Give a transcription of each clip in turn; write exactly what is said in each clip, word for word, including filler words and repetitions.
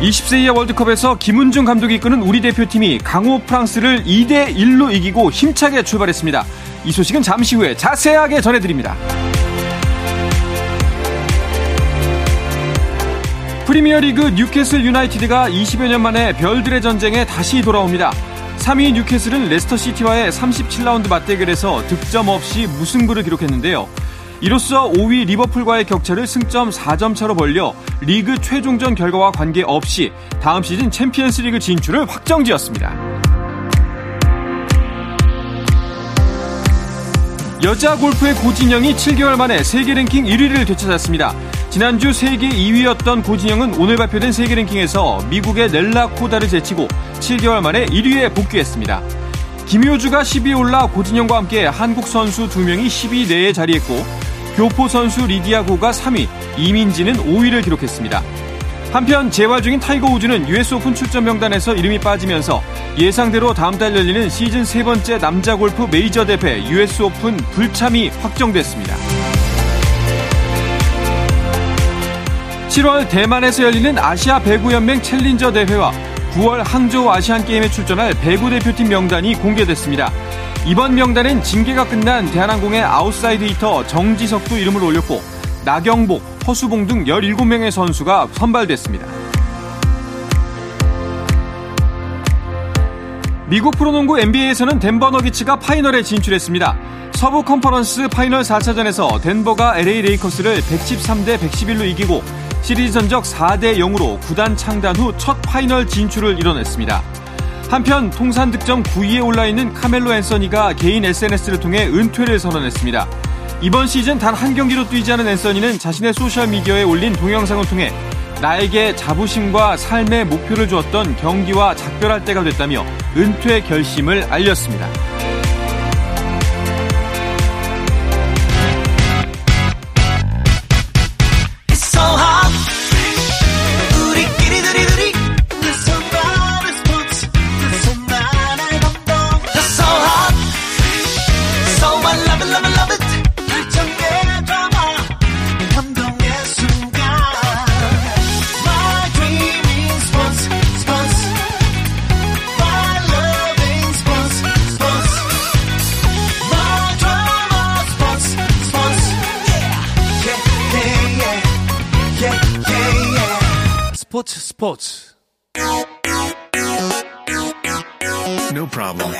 이십 세 이하 월드컵에서 김은중 감독이 이끄는 우리 대표팀이 강호 프랑스를 이 대 일로 이기고 힘차게 출발했습니다. 이 소식은 잠시 후에 자세하게 전해드립니다. 프리미어리그 뉴캐슬 유나이티드가 이십여 년 만에 별들의 전쟁에 다시 돌아옵니다. 삼 위 뉴캐슬은 레스터시티와의 삼십칠 라운드 맞대결에서 득점 없이 무승부를 기록했는데요. 이로써 오 위 리버풀과의 격차를 승점 사 점 차로 벌려 리그 최종전 결과와 관계없이 다음 시즌 챔피언스리그 진출을 확정지었습니다. 여자 골프의 고진영이 칠 개월 만에 세계 랭킹 일 위를 되찾았습니다. 지난주 세계 이 위였던 고진영은 오늘 발표된 세계 랭킹에서 미국의 넬라 코다를 제치고 칠 개월 만에 일 위에 복귀했습니다. 김효주가 십 위에 올라 고진영과 함께 한국 선수 두 명이 십 위 내에 자리했고, 교포 선수 리디아고가 삼 위, 이민지는 오 위를 기록했습니다. 한편 재활 중인 타이거 우즈는 유에스오픈 출전 명단에서 이름이 빠지면서 예상대로 다음 달 열리는 시즌 세 번째 남자 골프 메이저 대회 유에스오픈 불참이 확정됐습니다. 칠월 대만에서 열리는 아시아 배구연맹 챌린저 대회와 구월 항저우 아시안게임에 출전할 배구 대표팀 명단이 공개됐습니다. 이번 명단엔 징계가 끝난 대한항공의 아웃사이드 히터 정지석도 이름을 올렸고, 나경복, 허수봉 등 열일곱 명의 선수가 선발됐습니다. 미국 프로농구 엔비에이에서는 덴버 너기츠가 파이널에 진출했습니다. 서부 컨퍼런스 파이널 사 차전에서 덴버가 엘에이 레이커스를 백십삼 대 백십일로 이기고 시리즈 전적 사 대 영으로 구단 창단 후 첫 파이널 진출을 이뤄냈습니다. 한편 통산 득점 구 위에 올라있는 카멜로 앤서니가 개인 에스엔에스를 통해 은퇴를 선언했습니다. 이번 시즌 단 한 경기로 뛰지 않은 앤서니는 자신의 소셜미디어에 올린 동영상을 통해 나에게 자부심과 삶의 목표를 주었던 경기와 작별할 때가 됐다며 은퇴 결심을 알렸습니다. 스포츠. No problem.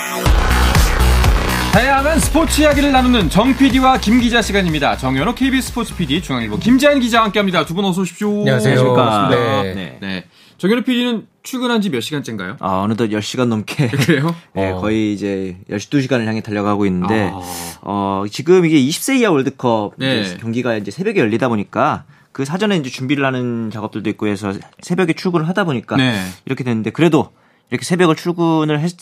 다양한 스포츠 이야기를 나누는 정 피디와 김 기자 시간입니다. 정현호 케이비 스포츠 피디, 중앙일보 김재현 기자와 함께합니다. 두 분 어서 오십시오. 안녕하세요. 반갑습니다. 네. 네. 네. 정현호 피디는 출근한 지 몇 시간째인가요? 아, 어느덧 열 시간 넘게. 그래요? 네, 어. 거의 이제 열두 시간을 향해 달려가고 있는데, 아. 어, 지금 이게 이십 세 이하 월드컵 네. 이제 경기가 이제 새벽에 열리다 보니까 그 사전에 이제 준비를 하는 작업들도 있고 해서 새벽에 출근을 하다 보니까 네. 이렇게 됐는데, 그래도 이렇게 새벽을 출근을 해서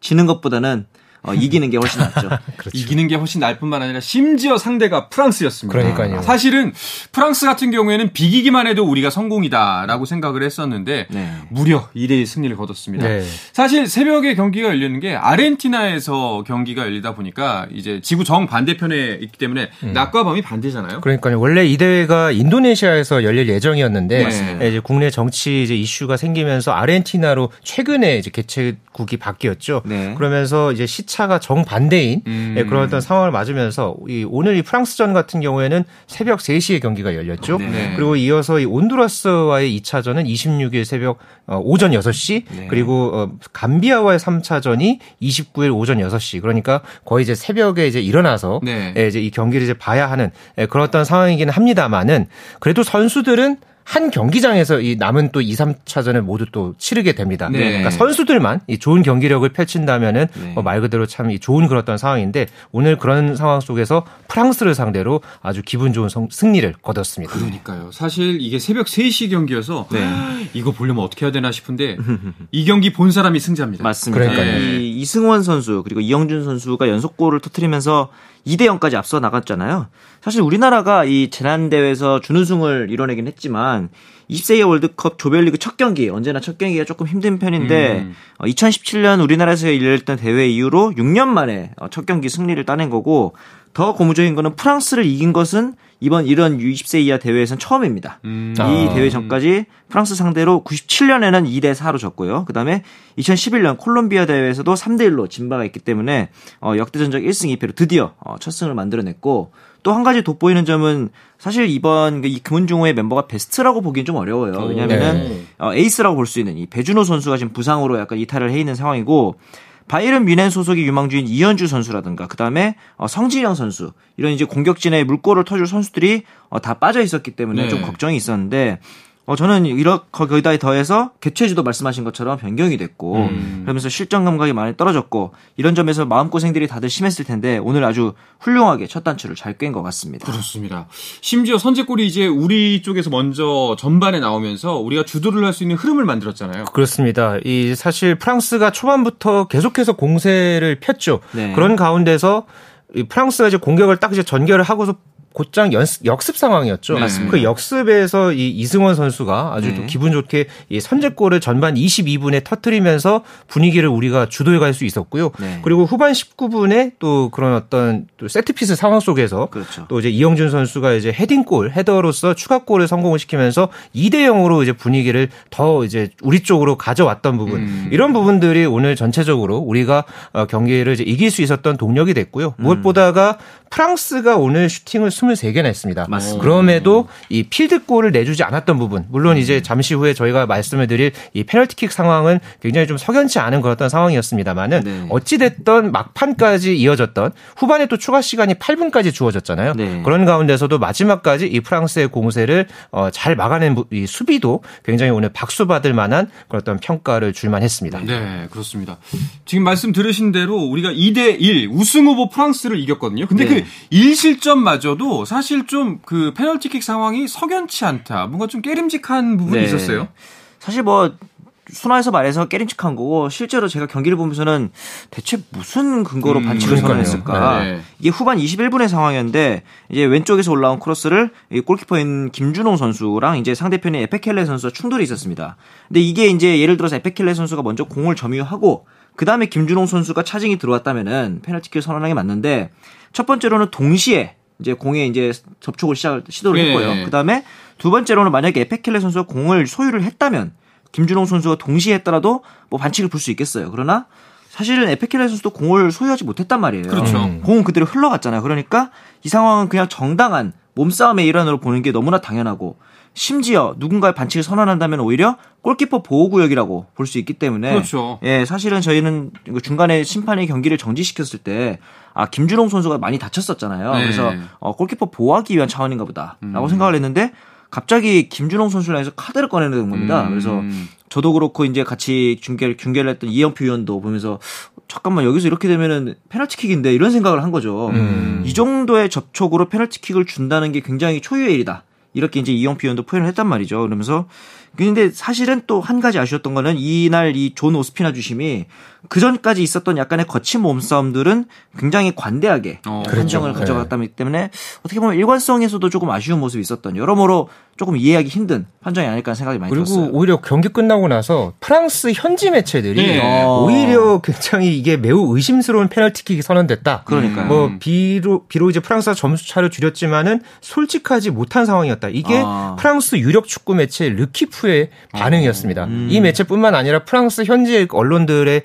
지는 것보다는 어, 이기는 게 훨씬 낫죠. 그렇죠. 이기는 게 훨씬 날 뿐만 아니라 심지어 상대가 프랑스였습니다. 그러니까요. 사실은 프랑스 같은 경우에는 비기기만 해도 우리가 성공이다라고 생각을 했었는데 네. 무려 이 대 일 승리를 거뒀습니다. 네. 사실 새벽에 경기가 열리는 게 아르헨티나에서 경기가 열리다 보니까 이제 지구 정반대편에 있기 때문에 음. 낮과 밤이 반대잖아요. 그러니까요. 원래 이 대회가 인도네시아에서 열릴 예정이었는데 네. 이제 국내 정치 이제 이슈가 생기면서 아르헨티나로 최근에 이제 개최국이 바뀌었죠. 네. 그러면서 이제 시차 차가 정반대인 음. 예, 그런 어떤 상황을 맞으면서 이 오늘 이 프랑스전 같은 경우에는 새벽 세 시에 경기가 열렸죠. 네. 그리고 이어서 이 온두라스와의 이 차전은 이십육 일 새벽 어, 오전 여섯 시 네. 그리고 어, 감비아와의 삼 차전이 이십구 일 오전 여섯 시 그러니까 거의 이제 새벽에 이제 일어나서 네. 예, 이제 이 경기를 이제 봐야 하는 예, 그런 어떤 상황이긴 합니다만은 그래도 선수들은 한 경기장에서 이 남은 또 이, 삼 차전을 모두 또 치르게 됩니다. 네. 그러니까 선수들만 이 좋은 경기력을 펼친다면은 네. 뭐 말 그대로 참 이 좋은 그렇던 상황인데 오늘 그런 상황 속에서 프랑스를 상대로 아주 기분 좋은 성, 승리를 거뒀습니다. 그러니까요. 사실 이게 새벽 세 시 경기여서 네. 이거 보려면 어떻게 해야 되나 싶은데 이 경기 본 사람이 승자입니다. 맞습니다. 그러니까요. 이, 이승원 선수 그리고 이영준 선수가 연속골을 터뜨리면서 이 대 영까지 앞서 나갔잖아요. 사실 우리나라가 이 재난대회에서 준우승을 이뤄내긴 했지만 이십 세 이하 월드컵 조별리그 첫 경기, 언제나 첫 경기가 조금 힘든 편인데 음. 어, 이천십칠 년 우리나라에서 열렸던 대회 이후로 육 년 만에 어, 첫 경기 승리를 따낸 거고 더 고무적인 거는 프랑스를 이긴 것은 이번 이런 이십 세 이하 대회에서는 처음입니다. 음. 이 대회 전까지 프랑스 상대로 구십칠 년에는 이 대 사로 졌고요. 그다음에 이천십일 년 콜롬비아 대회에서도 삼 대 일로 진 바가 있기 때문에 어, 역대전적 일 승 이 패로 드디어 어, 첫 승을 만들어냈고 또 한 가지 돋보이는 점은 사실 이번 이 금은중호의 멤버가 베스트라고 보기엔 좀 어려워요. 왜냐하면은 네. 어, 에이스라고 볼 수 있는 이 배준호 선수가 지금 부상으로 약간 이탈을 해 있는 상황이고 바이른 미넨 소속의 유망주인 이현주 선수라든가 그다음에 어, 성진영 선수 이런 이제 공격진에 물꼬를 터줄 선수들이 어, 다 빠져 있었기 때문에 네. 좀 걱정이 있었는데 어, 저는 이렇게 거기다 더해서 개최지도 말씀하신 것처럼 변경이 됐고 음. 그러면서 실전 감각이 많이 떨어졌고 이런 점에서 마음고생들이 다들 심했을 텐데 오늘 아주 훌륭하게 첫 단추를 잘 꿴 것 같습니다. 그렇습니다. 심지어 선제골이 이제 우리 쪽에서 먼저 전반에 나오면서 우리가 주도를 할 수 있는 흐름을 만들었잖아요. 그렇습니다. 이 사실 프랑스가 초반부터 계속해서 공세를 폈죠. 네. 그런 가운데서 이 프랑스가 이제 공격을 딱 이제 전개를 하고서 곧장 연습, 역습 상황이었죠. 네. 그 역습에서 이 이승원 선수가 아주 네. 또 기분 좋게 이 선제골을 전반 이십이 분에 터뜨리면서 분위기를 우리가 주도해갈 수 있었고요. 네. 그리고 후반 십구 분에 또 그런 어떤 또 세트피스 상황 속에서 그렇죠. 또 이제 이영준 선수가 이제 헤딩골, 헤더로서 추가골을 성공을 시키면서 이 대 영으로 이제 분위기를 더 이제 우리 쪽으로 가져왔던 부분 음. 이런 부분들이 오늘 전체적으로 우리가 경기를 이제 이길 수 있었던 동력이 됐고요. 음. 무엇보다가 프랑스가 오늘 슈팅을 이십삼 개나 했습니다. 맞습니다. 그럼에도 이 필드골을 내주지 않았던 부분, 물론 이제 잠시 후에 저희가 말씀을 드릴 이 페널티킥 상황은 굉장히 좀 석연치 않은 그런 상황이었습니다만은 네. 어찌됐던 막판까지 이어졌던 후반에 또 추가 시간이 팔 분까지 주어졌잖아요. 네. 그런 가운데서도 마지막까지 이 프랑스의 공세를 어, 잘 막아낸 이 수비도 굉장히 오늘 박수받을 만한 그런 평가를 줄만했습니다. 네, 그렇습니다. 지금 말씀 들으신 대로 우리가 이 대 일 우승 후보 프랑스를 이겼거든요. 근데 네. 그 일 실점마저도 사실 좀 그 페널티킥 상황이 석연치 않다. 뭔가 좀 깨림직한 부분이 네. 있었어요. 사실 뭐 순화해서 말해서 깨림직한 거고 실제로 제가 경기를 보면서는 대체 무슨 근거로 음, 반칙을 선언했을까. 네. 이게 후반 이십일 분의 상황이었는데 이제 왼쪽에서 올라온 크로스를 골키퍼인 김준홍 선수랑 이제 상대편인 에페켈레 선수와 충돌이 있었습니다. 근데 이게 이제 예를 들어서 에페켈레 선수가 먼저 공을 점유하고 그 다음에 김준홍 선수가 차징이 들어왔다면은 페널티킥을 선언한 게 맞는데 첫 번째로는 동시에 이제 공에 이제 접촉을 시작 시도를 네. 했고요. 그다음에 두 번째로는 만약에 에페켈레 선수가 공을 소유를 했다면 김준홍 선수가 동시에 했더라도 뭐 반칙을 볼 수 있겠어요. 그러나 사실은 에페켈레 선수도 공을 소유하지 못했단 말이에요. 그렇죠. 공은 그대로 흘러갔잖아요. 그러니까 이 상황은 그냥 정당한 몸싸움의 일환으로 보는 게 너무나 당연하고 심지어 누군가의 반칙을 선언한다면 오히려 골키퍼 보호구역이라고 볼 수 있기 때문에 그렇죠. 예, 사실은 저희는 중간에 심판이 경기를 정지시켰을 때 아, 김준홍 선수가 많이 다쳤었잖아요. 네. 그래서 어, 골키퍼 보호하기 위한 차원인가 보다라고 음. 생각을 했는데 갑자기 김준홍 선수를 향해서 카드를 꺼내는 겁니다. 음. 그래서 저도 그렇고 이제 같이 중계를, 중계를 했던 이영표 위원도 보면서 잠깐만 여기서 이렇게 되면은 페널티킥인데 이런 생각을 한 거죠. 음. 이 정도의 접촉으로 페널티킥을 준다는 게 굉장히 초유의 일이다. 이렇게 이제 이영표 위원도 표현을 했단 말이죠. 그러면서 근데 사실은 또 한 가지 아쉬웠던 거는 이날 이 존 오스피나 주심이 그 전까지 있었던 약간의 거친 몸싸움들은 굉장히 관대하게 어, 판정을 그렇죠. 가져갔다기 네. 때문에 어떻게 보면 일관성에서도 조금 아쉬운 모습이 있었던 여러모로 조금 이해하기 힘든 판정이 아닐까 생각이 많이 그리고 들었어요. 그리고 오히려 경기 끝나고 나서 프랑스 현지 매체들이 네. 오히려 굉장히 이게 매우 의심스러운 페널티킥이 선언됐다. 그러니까요. 뭐 비로 비로 이제 프랑스가 점수 차를 줄였지만은 솔직하지 못한 상황이었다. 이게 아. 프랑스 유력 축구 매체 르키프 셀프의 반응이었습니다. 음. 이 매체뿐만 아니라 프랑스 현지 언론들의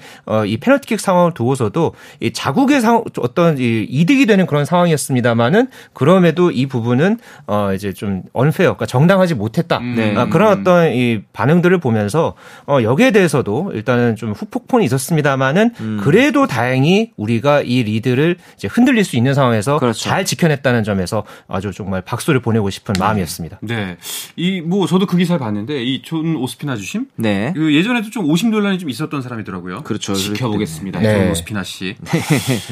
이 페널티킥 상황을 두고서도 이 자국의 상, 어떤 이 이득이 되는 그런 상황이었습니다만은 그럼에도 이 부분은 어 이제 좀 언페어, 그러니까 정당하지 못했다. 네. 그런 어떤 이 반응들을 보면서 어 여기에 대해서도 일단은 좀 후폭풍이 있었습니다만은 음. 그래도 다행히 우리가 이 리드를 이제 흔들릴 수 있는 상황에서 그렇죠. 잘 지켜냈다는 점에서 아주 정말 박수를 보내고 싶은 네. 마음이었습니다. 네. 이 뭐 저도 그 기사를 봤는데 이 존 오스피나 주심? 네. 그 예전에도 좀 오심 논란이 좀 있었던 사람이더라고요. 그렇죠. 지켜보겠습니다. 네. 존 오스피나 씨. 네.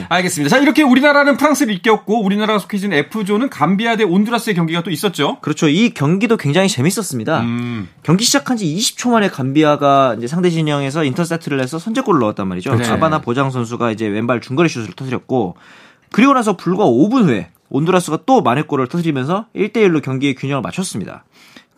알겠습니다. 자, 이렇게 우리나라는 프랑스를 일깨웠고 우리나라가 속해 있는 에프 조는 감비아 대 온두라스의 경기가 또 있었죠. 그렇죠. 이 경기도 굉장히 재밌었습니다. 음. 경기 시작한 지 이십 초 만에 감비아가 이제 상대 진영에서 인터셉트를 해서 선제골을 넣었단 말이죠. 네. 잡바나 보장 선수가 이제 왼발 중거리 슛을 터뜨렸고 그리고 나서 불과 오 분 후에 온두라스가 또 만회골을 터뜨리면서 일 대 일로 경기의 균형을 맞췄습니다.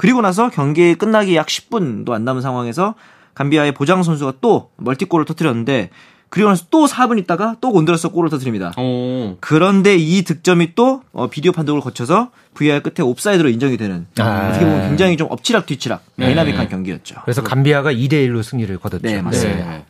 그리고 나서 경기 끝나기 약 십 분도 안 남은 상황에서 감비아의 보장 선수가 또 멀티골을 터뜨렸는데 그리고 나서 또 사 분 있다가 또 온두라스 골을 터뜨립니다. 오. 그런데 이 득점이 또 비디오 판독을 거쳐서 브이아르 끝에 옵사이드로 인정이 되는 아. 어떻게 보면 굉장히 좀 엎치락 뒤치락 네. 다이나믹한 경기였죠. 그래서 감비아가 이 대 일로 승리를 거뒀죠. 네, 맞습니다. 네.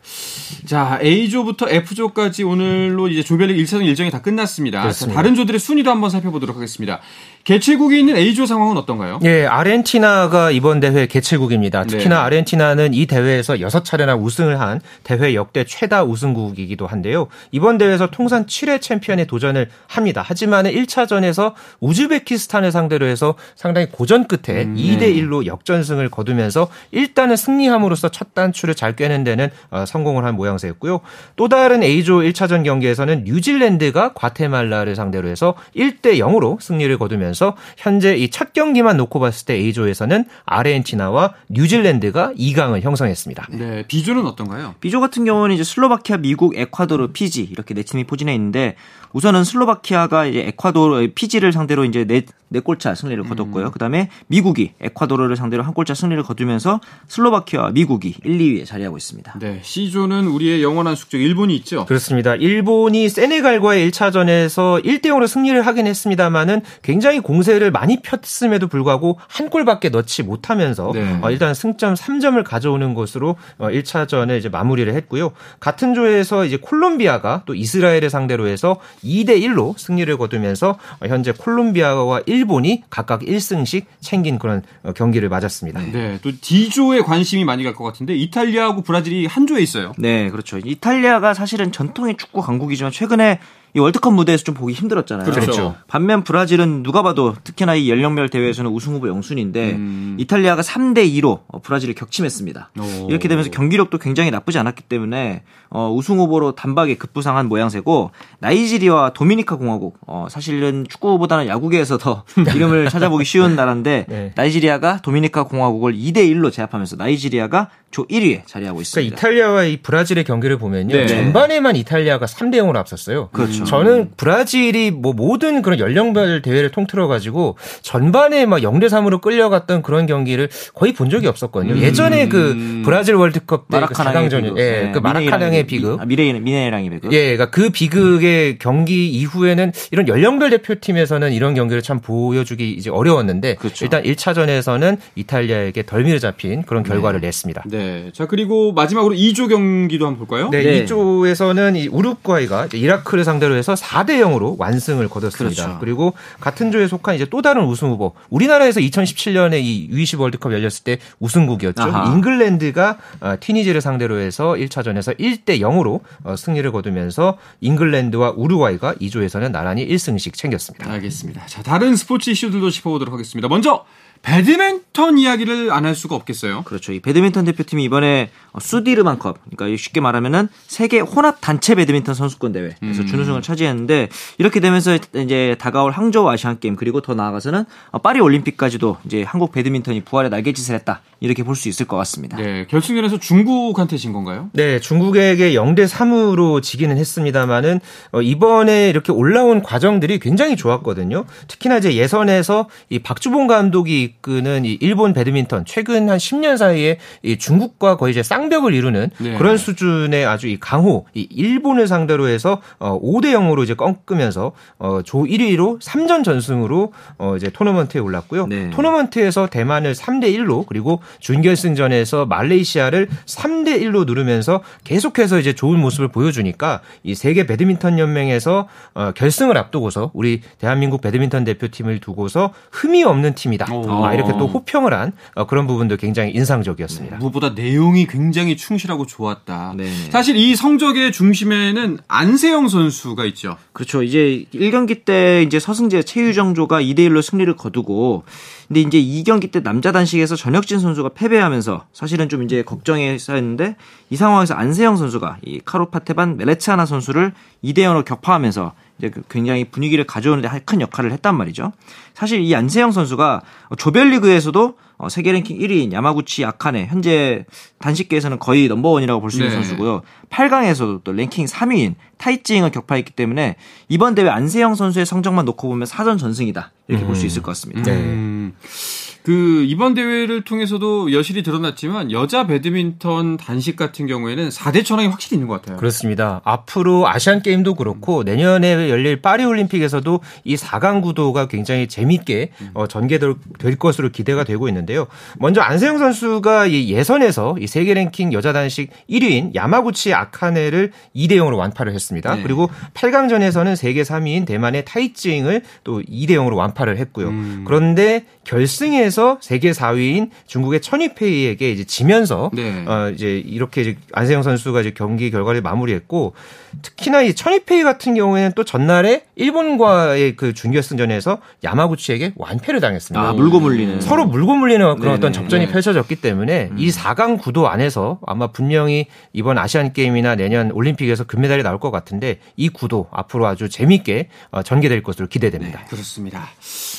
자, A조부터 F조까지 오늘로 이제 조별리그 일 차전 일정이 다 끝났습니다. 그렇습니다. 다른 조들의 순위도 한번 살펴보도록 하겠습니다. 개최국이 있는 A조 상황은 어떤가요? 예, 아르헨티나가 이번 대회 개최국입니다. 특히나 네. 아르헨티나는 이 대회에서 여섯 차례나 우승을 한 대회 역대 최다 우승국이기도 한데요. 이번 대회에서 통산 칠 회 챔피언에 도전을 합니다. 하지만 일 차전에서 우즈베키스탄을 상대로 해서 상당히 고전 끝에 음, 네. 이 대 일로 역전승을 거두면서 일단은 승리함으로써 첫 단추를 잘 꿰는 데는 성공을 한 모양새였고요. 또 다른 A조 일 차전 경기에서는 뉴질랜드가 과테말라를 상대로 해서 일 대 영으로 승리를 거두면서 현재 이 첫 경기만 놓고 봤을 때 A조에서는 아르헨티나와 뉴질랜드가 이 강을 형성했습니다. 네, B조는 어떤가요? B조 같은 경우는 이제 슬로바키아, 미국, 에콰도르, 피지 이렇게 네 팀이 포진해 있는데 우선은 슬로바키아가 이제 에콰도르, 피지를 상대로 이제 네, 네 골차 승리를 거뒀고요. 음. 그다음에 미국이 에콰도르를 상대로 한 골차 승리를 거두면서 슬로바키아와 미국이 일, 이 위에 자리하고 있습니다. 네, C조는 우리의 영원한 숙적 일본이 있죠. 그렇습니다. 일본이 세네갈과의 일 차전에서 일 대 영으로 승리를 하긴 했습니다만은 굉장히 공세를 많이 폈음에도 불구하고 한 골밖에 넣지 못하면서 네. 어, 일단 승점 삼 점을 가져오는 것으로 어, 일 차전에 이제 마무리를 했고요. 같은 조에서 이제 콜롬비아가 또 이스라엘을 상대로 해서 이 대 일로 승리를 거두면서 어, 현재 콜롬비아와 일본이 각각 일 승씩 챙긴 그런 어, 경기를 맞았습니다. 네, 또 D조에 관심이 많이 갈 것 같은데 이탈리아하고 브라질이 한 조에 있어요. 네, 그렇죠. 이탈리아가 사실은 전통의 축구 강국이지만 최근에 이 월드컵 무대에서 좀 보기 힘들었잖아요. 그렇죠. 반면 브라질은 누가 봐도 특히나 이 연령별 대회에서는 우승 후보 영순인데 음. 이탈리아가 삼 대 이로 브라질을 격침했습니다. 오. 이렇게 되면서 경기력도 굉장히 나쁘지 않았기 때문에 어, 우승 후보로 단박에 급부상한 모양새고 나이지리와 도미니카 공화국 어, 사실은 축구보다는 야구계에서 더 이름을 찾아보기 쉬운 나라인데 네. 나이지리아가 도미니카 공화국을 이 대 일로 제압하면서 나이지리아가 조 일 위에 자리하고 있습니다. 그러니까 이탈리아와 이 브라질의 경기를 보면요. 네. 전반에만 이탈리아가 삼 대 영으로 앞섰어요. 그렇죠. 저는 브라질이 뭐 모든 그런 연령별 대회를 통틀어 가지고 전반에 막 영 대 삼으로 끌려갔던 그런 경기를 거의 본 적이 없었거든요. 음. 예전에 그 브라질 월드컵 때 사 강전이 그 예, 네. 그 마라카낭의 비극, 미네이랑의 미네이랑의 비극. 예, 그러니까 그 비극의 음. 경기 이후에는 이런 연령별 대표팀에서는 이런 경기를 참 보여주기 이제 어려웠는데 그렇죠. 일단 일 차전에서는 이탈리아에게 덜미를 잡힌 그런 결과를 네. 냈습니다. 네. 자, 그리고 마지막으로 이 조 경기도 한번 볼까요? 네. 네. 이 조에서는 이 우루과이가 이라크를 상대로 해서 사 대 영으로 완승을 거뒀습니다. 그렇죠. 그리고 같은 조에 속한 이제 또 다른 우승 후보. 우리나라에서 이천십칠 년에 이 유이십 월드컵 열렸을 때 우승국이었죠. 아하. 잉글랜드가 튀니지를 상대로 해서 일 차전에서 일 대 영으로 승리를 거두면서 잉글랜드와 우루과이가 이 조에서는 나란히 일 승씩 챙겼습니다. 알겠습니다. 자, 다른 스포츠 이슈들도 짚어보도록 하겠습니다. 먼저 배드민턴 이야기를 안 할 수가 없겠어요. 그렇죠. 이 배드민턴 대표팀이 이번에 수디르만컵, 그러니까 쉽게 말하면은 세계 혼합 단체 배드민턴 선수권 대회에서 음. 준우승을 차지했는데 이렇게 되면서 이제 다가올 항저우 아시안 게임 그리고 더 나아가서는 파리 올림픽까지도 이제 한국 배드민턴이 부활의 날갯짓을 했다 이렇게 볼 수 있을 것 같습니다. 네, 결승전에서 중국한테 진 건가요? 네, 중국에게 영 대 삼으로 지기는 했습니다만은 이번에 이렇게 올라온 과정들이 굉장히 좋았거든요. 특히나 이제 예선에서 이 박주봉 감독이 이끄는 이 일본 배드민턴 최근 한 십 년 사이에 이 중국과 거의 이제 쌍벽을 이루는 네. 그런 수준의 아주 이 강호 이 일본을 상대로 해서 어, 오 대 영으로 이제 꺾으면서 어, 조 일 위로 삼 전 전승으로 어, 이제 토너먼트에 올랐고요. 네. 토너먼트에서 대만을 삼 대 일로 그리고 준결승전에서 말레이시아를 삼 대 일로 누르면서 계속해서 이제 좋은 모습을 보여주니까 이 세계 배드민턴 연맹에서 어, 결승을 앞두고서 우리 대한민국 배드민턴 대표팀을 두고서 흠이 없는 팀이다. 아, 이렇게 또 호평을 한 어, 그런 부분도 굉장히 인상적이었습니다. 무엇보다 내용이 굉장히 충실하고 좋았다. 네. 사실 이 성적의 중심에는 안세영 선수가 있죠. 그렇죠. 이제 일 경기 때 이제 서승재 최유정조가 이 대 일로 승리를 거두고 근데 이제 이 경기 때 남자 단식에서 전혁진 선수가 패배하면서 사실은 좀 이제 걱정이 쌓였는데 이 상황에서 안세영 선수가 이 카로파테반 메레치아나 선수를 이 대 영으로 격파하면서 이제 굉장히 분위기를 가져오는 데 큰 역할을 했단 말이죠. 사실 이 안세영 선수가 조별리그에서도 세계 랭킹 일 위인 야마구치 아카네 현재 단식계에서는 거의 넘버원이라고 볼 수 있는 네. 선수고요. 팔 강에서도 또 랭킹 삼 위인 타이징을 격파했기 때문에 이번 대회 안세영 선수의 성적만 놓고 보면 사 전 전승이다 이렇게 음. 볼 수 있을 것 같습니다. 음. 그 이번 대회를 통해서도 여실히 드러났지만 여자 배드민턴 단식 같은 경우에는 사 대 천왕이 확실히 있는 것 같아요. 그렇습니다. 앞으로 아시안게임도 그렇고 내년에 열릴 파리올림픽에서도 이 사 강 구도가 굉장히 재밌게 어, 전개될 것으로 기대가 되고 있는데요. 먼저 안세영 선수가 이 예선에서 이 세계 랭킹 여자 단식 일 위인 야마구치 아카네를 이 대 영으로 완파를 했습니다. 네. 그리고 팔 강전에서는 세계 삼 위인 대만의 타이징을 또 이 대 영으로 완파를 했고요. 음. 그런데 결승에 에서 세계 사 위인 중국의 천이페이에게 이제 지면서 네. 어 이제 이렇게 이제 안세영 선수가 이제 경기 결과를 마무리했고 특히나 이 천이페이 같은 경우에는 또 전날에 일본과의 그 준결승전에서 야마구치에게 완패를 당했습니다. 아, 물고 물리는 서로 물고 물리는 그런 네네. 어떤 접전이 네네. 펼쳐졌기 때문에 음. 이 사 강 구도 안에서 아마 분명히 이번 아시안 게임이나 내년 올림픽에서 금메달이 나올 것 같은데 이 구도 앞으로 아주 재미있게 전개될 것으로 기대됩니다. 네, 그렇습니다.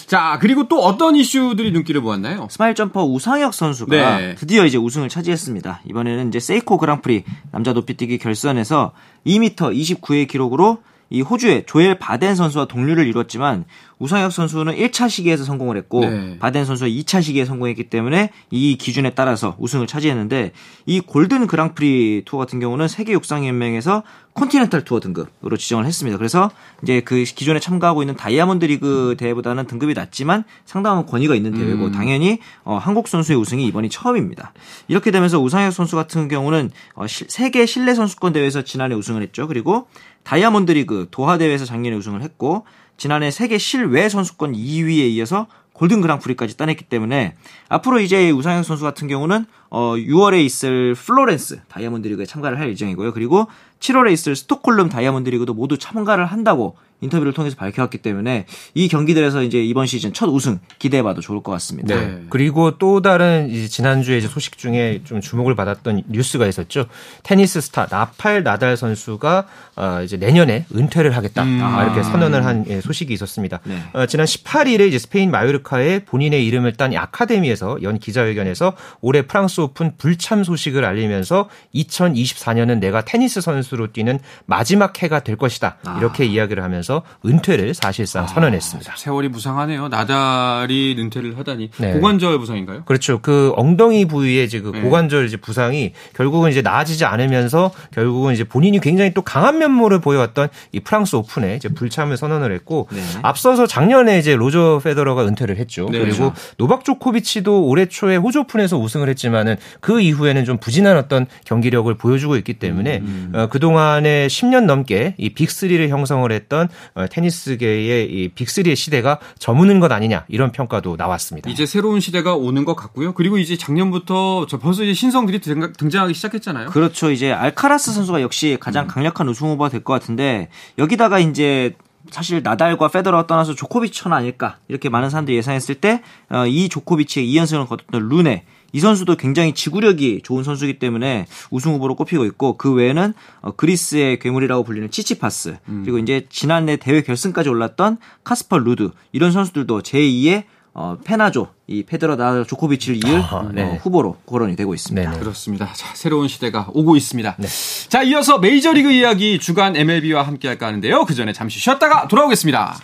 자 그리고 또 어떤 이슈들이 눈길을 보았나요? 스마일 점퍼 우상혁 선수가 네. 드디어 이제 우승을 차지했습니다. 이번에는 이제 세이코 그랑프리 남자 높이뛰기 결선에서 이 미터 이십구의 기록으로 이 호주의 조엘 바덴 선수와 동률을 이뤘지만 우상혁 선수는 일 차 시기에서 성공을 했고 네. 바덴 선수가 이 차 시기에 성공했기 때문에 이 기준에 따라서 우승을 차지했는데 이 골든 그랑프리 투어 같은 경우는 세계 육상 연맹에서 콘티넨탈 투어 등급으로 지정을 했습니다. 그래서 이제 그 기존에 참가하고 있는 다이아몬드 리그 대회보다는 등급이 낮지만 상당한 권위가 있는 대회고 음. 당연히 어, 한국 선수의 우승이 이번이 처음입니다. 이렇게 되면서 우상혁 선수 같은 경우는 어, 시, 세계 실내 선수권 대회에서 지난해 우승을 했죠. 그리고 다이아몬드 리그 도하 대회에서 작년에 우승을 했고 지난해 세계 실외 선수권 이 위에 이어서 골든 그랑프리까지 따냈기 때문에 앞으로 이제 우상혁 선수 같은 경우는 어, 유월에 있을 플로렌스 다이아몬드 리그에 참가를 할 예정이고요. 그리고 칠월에 있을 스톡홀름 다이아몬드 리그도 모두 참가를 한다고 인터뷰를 통해서 밝혀왔기 때문에 이 경기들에서 이제 이번 시즌 첫 우승 기대해봐도 좋을 것 같습니다. 네. 그리고 또 다른 이제 지난주에 이제 소식 중에 좀 주목을 받았던 뉴스가 있었죠. 테니스 스타 나팔 나달 선수가 어 이제 내년에 은퇴를 하겠다 음. 이렇게 선언을 한 소식이 있었습니다. 네. 어 지난 십팔 일에 이제 스페인 마요르카에 본인의 이름을 딴 이 아카데미에서 연 기자회견에서 올해 프랑스 오픈 불참 소식을 알리면서 이천이십사 년은 내가 테니스 선수로 뛰는 마지막 해가 될 것이다 이렇게 아. 이야기를 하면서 은퇴를 사실상 아, 선언했습니다. 세월이 무상하네요. 나달이 은퇴를 하다니. 네. 고관절 부상인가요? 그렇죠. 그 엉덩이 부위의 이제 그 네. 고관절 이제 부상이 결국은 이제 나아지지 않으면서 결국은 이제 본인이 굉장히 또 강한 면모를 보여왔던 이 프랑스 오픈에 이제 불참을 선언을 했고 네. 앞서서 작년에 이제 로저 페더러가 은퇴를 했죠. 네. 그리고 그렇죠. 노박 조코비치도 올해 초에 호주 오픈에서 우승을 했지만은 그 이후에는 좀 부진한 어떤 경기력을 보여주고 있기 때문에 음. 어, 그동안에 십 년 넘게 이 빅삼을 형성을 했던 어, 테니스계의 이 빅삼의 시대가 저무는 것 아니냐 이런 평가도 나왔습니다. 이제 새로운 시대가 오는 것 같고요. 그리고 이제 작년부터 저 벌써 이제 신성들이 등장하기 시작했잖아요. 그렇죠. 이제 알카라스 선수가 역시 가장 강력한 우승 후보가 될 것 같은데 여기다가 이제 사실 나달과 페더러가 떠나서 조코비치는 아닐까 이렇게 많은 사람들이 예상했을 때 이 어, 조코비치의 이 연승을 거뒀던 루네 이 선수도 굉장히 지구력이 좋은 선수이기 때문에 우승 후보로 꼽히고 있고 그 외에는 그리스의 괴물이라고 불리는 치치파스 음. 그리고 이제 지난해 대회 결승까지 올랐던 카스퍼 루드 이런 선수들도 제이의 어, 페나조 이 페데러 나달 조코비치를 이을 아하, 네. 어, 후보로 거론이 되고 있습니다. 네네. 그렇습니다. 자, 새로운 시대가 오고 있습니다. 네. 자, 이어서 메이저리그 이야기 주간 엠엘비와 함께 할까 하는데요. 그 전에 잠시 쉬었다가 돌아오겠습니다.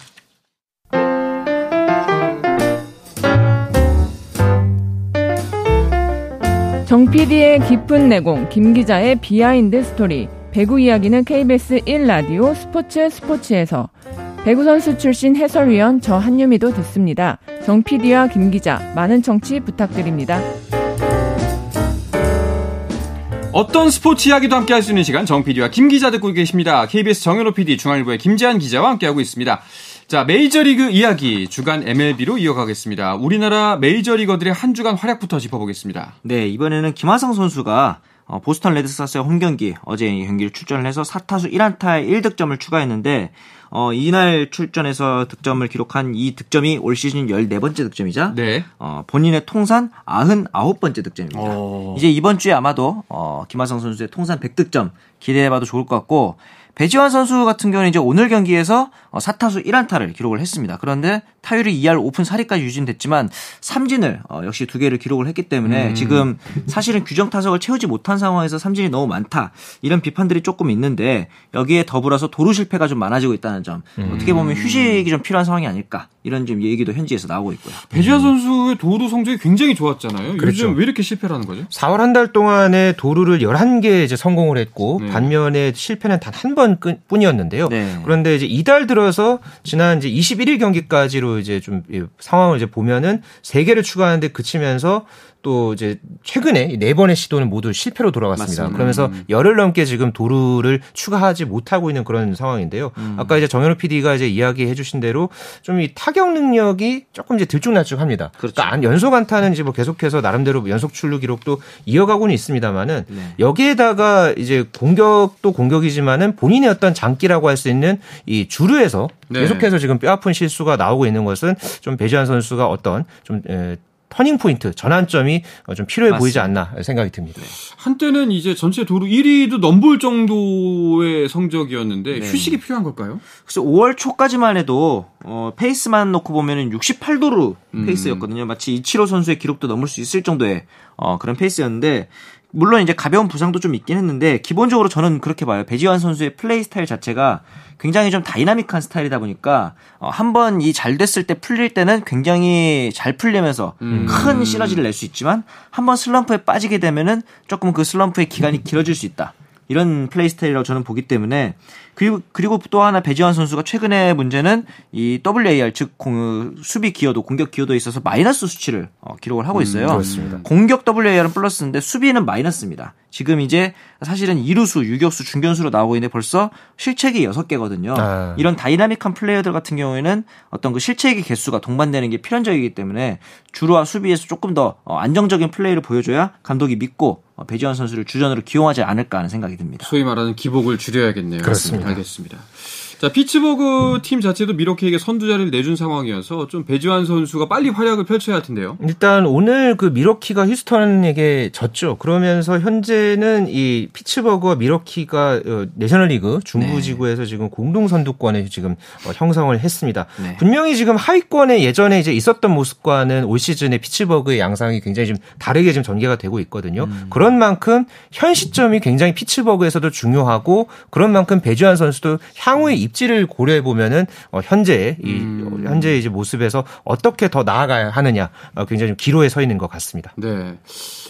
김피디의 깊은 내공, 김기자의 비하인드 스토리, 배구 이야기는 케이비에스 일 라디오 스포츠 스포츠에서 배구선수 출신 해설위원 저 한유미도 듣습니다. 정 피디와 김 기자, 많은 청취 부탁드립니다. 어떤 스포츠 이야기도 함께 할 수 있는 시간, 정 피디와 김 기자 듣고 계십니다. 케이비에스 정현호 피디, 중앙일보의 김재현 기자와 함께하고 있습니다. 자, 메이저리그 이야기 주간 엠엘비로 이어가겠습니다. 우리나라 메이저리거들의 한 주간 활약부터 짚어보겠습니다. 네, 이번에는 김하성 선수가 어, 보스턴 레드삭스의 홈경기 어제 경기를 출전을 해서 사 타수 일 안타에 일 득점을 추가했는데 어, 이날 출전해서 득점을 기록한 이 득점이 올 시즌 열네 번째 득점이자 네. 어, 본인의 통산 구십구 번째 득점입니다. 오. 이제 이번 주에 아마도 어, 김하성 선수의 통산 백 득점 기대해봐도 좋을 것 같고, 배지환 선수 같은 경우는 이제 오늘 경기에서 사 타수 일 안타를 기록을 했습니다. 그런데 타율이 이 할 오 푼 사 리까지 유지됐지만 삼진을 역시 두 개를 기록을 했기 때문에 음. 지금 사실은 규정 타석을 채우지 못한 상황에서 삼진이 너무 많다, 이런 비판들이 조금 있는데, 여기에 더불어서 도루 실패가 좀 많아지고 있다는 점, 음. 어떻게 보면 휴식이 좀 필요한 상황이 아닐까, 이런 좀 얘기도 현지에서 나오고 있고요. 배지환 선수의 도루 성적이 굉장히 좋았잖아요. 그렇죠. 요즘 왜 이렇게 실패를 하는 거죠? 사월 한 달 동안에 도루를 열한 개 이제 성공을 했고 네. 반면에 실패는 단 한 번 뿐이었는데요. 네. 그런데 이제 이달 들어서 지난 이제 이십일 일 경기까지로 이제 좀 상황을 이제 보면은 세 개를 추가하는데 그치면서 또 이제 최근에 네 번의 시도는 모두 실패로 돌아갔습니다. 맞습니다. 그러면서 열흘 넘게 지금 도루를 추가하지 못하고 있는 그런 상황인데요. 음. 아까 이제 정현우 피디가 이제 이야기해 주신 대로 좀 이 타격 능력이 조금 이제 들쭉날쭉합니다. 그렇죠. 그러니까 연속 안타는 이제 뭐 계속해서 나름대로 연속 출루 기록도 이어가고는 있습니다만은 네. 여기에다가 이제 공격도 공격이지만은 본인의 어떤 장기라고 할 수 있는 이 주루에서 네. 계속해서 지금 뼈아픈 실수가 나오고 있는 것은 좀 배지환 선수가 어떤 좀 에, 터닝포인트, 전환점이 좀 필요해 맞습니다. 보이지 않나 생각이 듭니다. 한때는 이제 전체 도루 일 위도 넘볼 정도의 성적이었는데 네. 휴식이 필요한 걸까요? 그래서 오월 초까지만 해도 어, 페이스만 놓고 보면 육십팔 도루 음. 페이스였거든요. 마치 이치로 선수의 기록도 넘을 수 있을 정도의 어, 그런 페이스였는데, 물론 이제 가벼운 부상도 좀 있긴 했는데, 기본적으로 저는 그렇게 봐요. 배지환 선수의 플레이 스타일 자체가 굉장히 좀 다이나믹한 스타일이다 보니까 어, 한번 이 잘 됐을 때 풀릴 때는 굉장히 잘 풀리면서 음. 큰 시너지를 낼 수 있지만, 한번 슬럼프에 빠지게 되면은 조금 그 슬럼프의 기간이 길어질 수 있다, 이런 플레이 스타일이라고 저는 보기 때문에. 그리고, 그리고 또 하나 배지환 선수가 최근의 문제는 이 더블유에이아르, 즉 공, 수비 기여도 공격 기여도에 있어서 마이너스 수치를 어, 기록을 하고 있어요. 음, 그렇습니다. 공격 더블유에이아르은 플러스인데 수비는 마이너스입니다. 지금 이제 사실은 이루수, 유격수, 중견수로 나오고 있는데 벌써 실책이 여섯 개거든요. 아. 이런 다이나믹한 플레이어들 같은 경우에는 어떤 그 실책의 개수가 동반되는 게 필연적이기 때문에 주루와 수비에서 조금 더 안정적인 플레이를 보여줘야 감독이 믿고 배지환 선수를 주전으로 기용하지 않을까 하는 생각이 듭니다. 소위 말하는 기복을 줄여야겠네요. 그렇습니다. 알겠습니다. 자, 피츠버그 팀 자체도 밀워키에게 선두자리를 내준 상황이어서 좀 배지환 선수가 빨리 활약을 펼쳐야 할 텐데요. 일단 오늘 그 밀워키가 휴스턴에게 졌죠. 그러면서 현재는 이 피츠버그와 밀워키가 내셔널리그 중부지구에서 네. 지금 공동 선두권에 지금 형성을 했습니다. 네. 분명히 지금 하위권에 예전에 이제 있었던 모습과는 올 시즌에 피츠버그의 양상이 굉장히 지금 다르게 지금 전개가 되고 있거든요. 음. 그런 만큼 현 시점이 굉장히 피츠버그에서도 중요하고, 그런 만큼 배지환 선수도 향후의 입지를 고려해 보면은 어, 현재 이 음. 현재 이제 모습에서 어떻게 더 나아가야 하느냐, 어, 굉장히 좀 기로에 서 있는 것 같습니다. 네.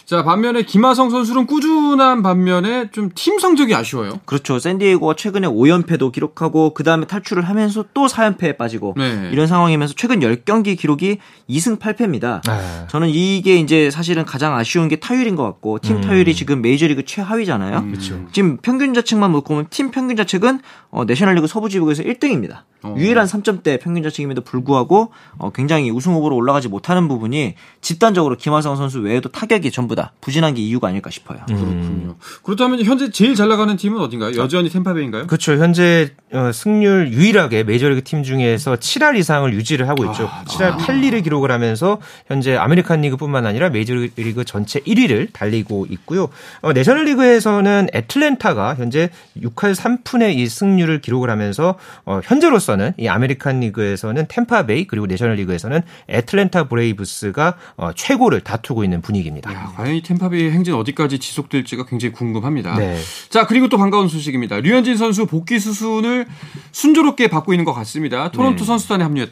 자, 반면에 김하성 선수는 꾸준한 반면에 좀 팀 성적이 아쉬워요. 그렇죠. 샌디에이고가 최근에 오 연패도 기록하고 그 다음에 탈출을 하면서 또 사 연패에 빠지고 네. 이런 상황이면서 최근 십 경기 기록이 이 승 팔 패입니다. 아. 저는 이게 이제 사실은 가장 아쉬운 게 타율인 것 같고, 팀 음. 타율이 지금 메이저리그 최하위잖아요. 음. 그렇죠. 지금 평균 자책만 놓고 보면 팀 평균 자책은 어, 내셔널리그 서부지구에서 일 등입니다. 어. 유일한 삼 점대 평균 자책임에도 불구하고 어, 굉장히 우승 후보로 올라가지 못하는 부분이 집단적으로 김하성 선수 외에도 타격이 전부 다 부진한 게 이유가 아닐까 싶어요. 음. 그렇군요. 그렇다면 현재 제일 잘 나가는 팀은 어딘가요? 여전히 템파베인가요? 그렇죠. 현재 어, 승률 유일하게 메이저리그 팀 중에서 칠 할 이상을 유지를 하고 있죠. 아, 칠 할 아. 팔 리를 기록을 하면서 현재 아메리칸 리그뿐만 아니라 메이저리그 전체 일 위를 달리고 있고요. 어, 내셔널리그에서는 애틀랜타가 현재 육 할 삼 푼의 이 승률을 기록을 하면서 어, 현재로서는 이 아메리칸 리그에서는 템파베이, 그리고 내셔널 리그에서는 애틀랜타 브레이브스가 어, 최고를 다투고 있는 분위기입니다. 야, 과연 이 템파베이의 행진 어디까지 지속될지가 굉장히 궁금합니다. 네. 자, 그리고 또 반가운 소식입니다. 류현진 선수 복귀 수순을 순조롭게 받고 있는 것 같습니다. 토론토 네. 선수단에 합류했다고요?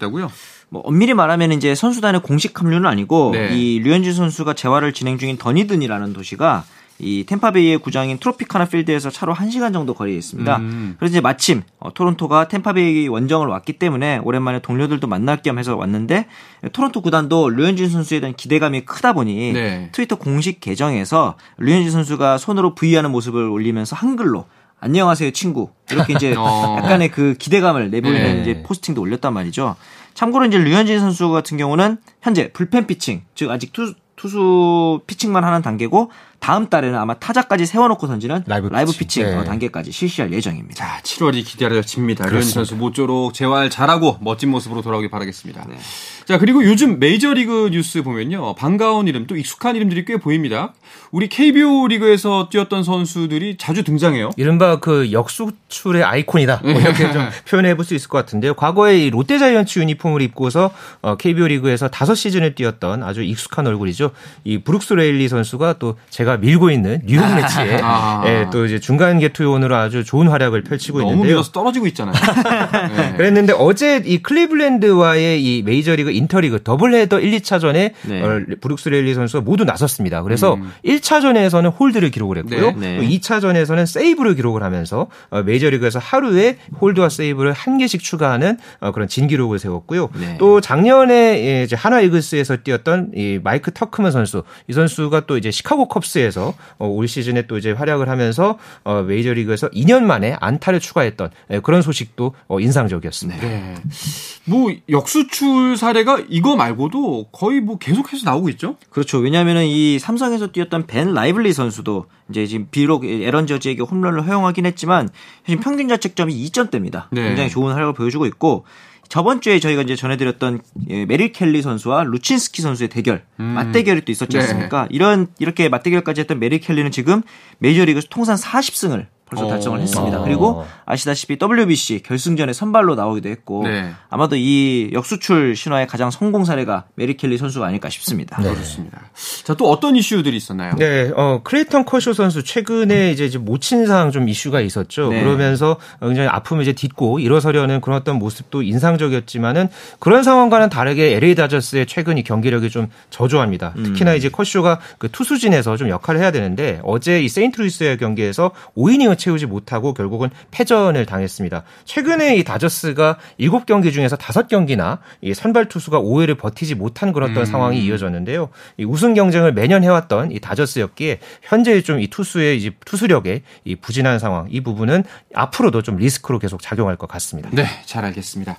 뭐 엄밀히 말하면 이제 선수단의 공식 합류는 아니고 네. 이 류현진 선수가 재활을 진행 중인 더니든이라는 도시가 이 템파베이의 구장인 트로피카나 필드에서 차로 한 시간 정도 거리에 있습니다. 음. 그래서 이제 마침 어, 토론토가 템파베이 원정을 왔기 때문에 오랜만에 동료들도 만날 겸 해서 왔는데 토론토 구단도 류현진 선수에 대한 기대감이 크다 보니 네. 트위터 공식 계정에서 류현진 선수가 손으로 브이하는 모습을 올리면서 한글로 안녕하세요 친구 이렇게 이제 어. 약간의 그 기대감을 내보이는 네. 이제 포스팅도 올렸단 말이죠. 참고로 이제 류현진 선수 같은 경우는 현재 불펜 피칭 즉 아직 투 투수 피칭만 하는 단계고 다음 달에는 아마 타자까지 세워놓고 던지는 라이브, 라이브 피칭, 피칭 네. 단계까지 실시할 예정입니다. 자, 칠월이 기다려집니다. 류현진 선수 모쪼록 재활 잘하고 멋진 모습으로 돌아오길 바라겠습니다. 네. 자, 그리고 요즘 메이저리그 뉴스 보면요. 반가운 이름, 또 익숙한 이름들이 꽤 보입니다. 우리 케이비오 리그에서 뛰었던 선수들이 자주 등장해요. 이른바 그 역수출의 아이콘이다. 뭐 이렇게 좀 표현해 볼 수 있을 것 같은데요. 과거에 이 롯데자이언츠 유니폼을 입고서 케이비오 리그에서 다섯 시즌을 뛰었던 아주 익숙한 얼굴이죠. 이 브룩스 레일리 선수가 또 제가 밀고 있는 뉴욕 매치에 아. 예, 또 이제 중간 개투원으로 아주 좋은 활약을 펼치고 너무 있는데요. 너무 밀어서 떨어지고 있잖아요. 네. 그랬는데 어제 이 클리블랜드와의 이 메이저리그 인터리그 더블헤더 일, 이차전에 네. 어, 브룩스 레일리 선수가 모두 나섰습니다. 그래서 음. 일 차전에서는 홀드를 기록을 했고요. 네. 네. 이 차전에서는 세이브를 기록을 하면서 어, 메이저리그에서 하루에 홀드와 세이브를 한 개씩 추가하는 어, 그런 진기록을 세웠고요. 네. 또 작년에 이제 한화 이글스에서 뛰었던 이 마이크 터크먼 선수 이 선수가 또 이제 시카고 컵스에 에서 올 시즌에 또 이제 활약을 하면서 메이저리그에서 이 년 만에 안타를 추가했던 그런 소식도 인상적이었습니다. 네. 뭐 역수출 사례가 이거 말고도 거의 뭐 계속해서 나오고 있죠? 그렇죠. 왜냐하면은 이 삼성에서 뛰었던 벤 라이블리 선수도 이제 지금 비록 에런 저지에게 홈런을 허용하긴 했지만 지금 평균 자책점이 이 점대입니다. 네. 굉장히 좋은 활약을 보여주고 있고. 저번 주에 저희가 이제 전해드렸던 메릴 켈리 선수와 루친스키 선수의 대결, 음. 맞대결이 또 있었지 않습니까? 네. 이런, 이렇게 맞대결까지 했던 메릴 켈리는 지금 메이저리그에서 통산 사십 승을 벌써 오. 달성을 했습니다. 그리고 아시다시피 더블유비씨 결승전에 선발로 나오기도 했고 네. 아마도 이 역수출 신화의 가장 성공 사례가 메리 켈리 선수가 아닐까 싶습니다. 네. 그렇습니다. 자, 또 어떤 이슈들이 있었나요? 네, 어, 크레이턴 커쇼 선수 최근에 이제 모친상 좀 이슈가 있었죠. 네. 그러면서 굉장히 아픔을 이제 딛고 일어서려는 그런 어떤 모습도 인상적이었지만은 그런 상황과는 다르게 엘에이 다저스의 최근 이 경기력이 좀 저조합니다. 음. 특히나 이제 커쇼가 그 투수진에서 좀 역할을 해야 되는데 어제 이 세인트루이스의 경기에서 오 이닝을 채우지 못하고 결국은 패전을 당했습니다. 최근에 이 다저스가 일곱 경기 중에서 다섯 경기나 이 선발 투수가 오 회를 버티지 못한 그런 음. 상황이 이어졌는데요. 이 우승 경쟁을 매년 해왔던 이 다저스였기에 현재 좀 이 투수의 이제 투수력의 이 부진한 상황 이 부분은 앞으로도 좀 리스크로 계속 작용할 것 같습니다. 네, 잘 알겠습니다.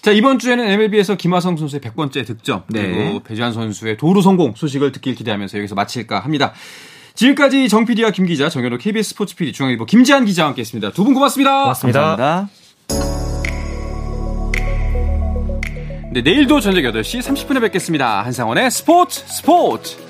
자, 이번 주에는 엠엘비에서 김하성 선수의 백 번째 득점 그리고 네. 배지환 선수의 도루 성공 소식을 듣길 기대하면서 여기서 마칠까 합니다. 지금까지 정 피디와 김 기자, 정현호 케이비에스 스포츠 피디, 중앙일보 김재현 기자와 함께했습니다. 두 분 고맙습니다. 고맙습니다. 감사합니다. 네, 내일도 저녁 여덟 시 삼십 분에 뵙겠습니다. 한상원의 스포츠 스포츠.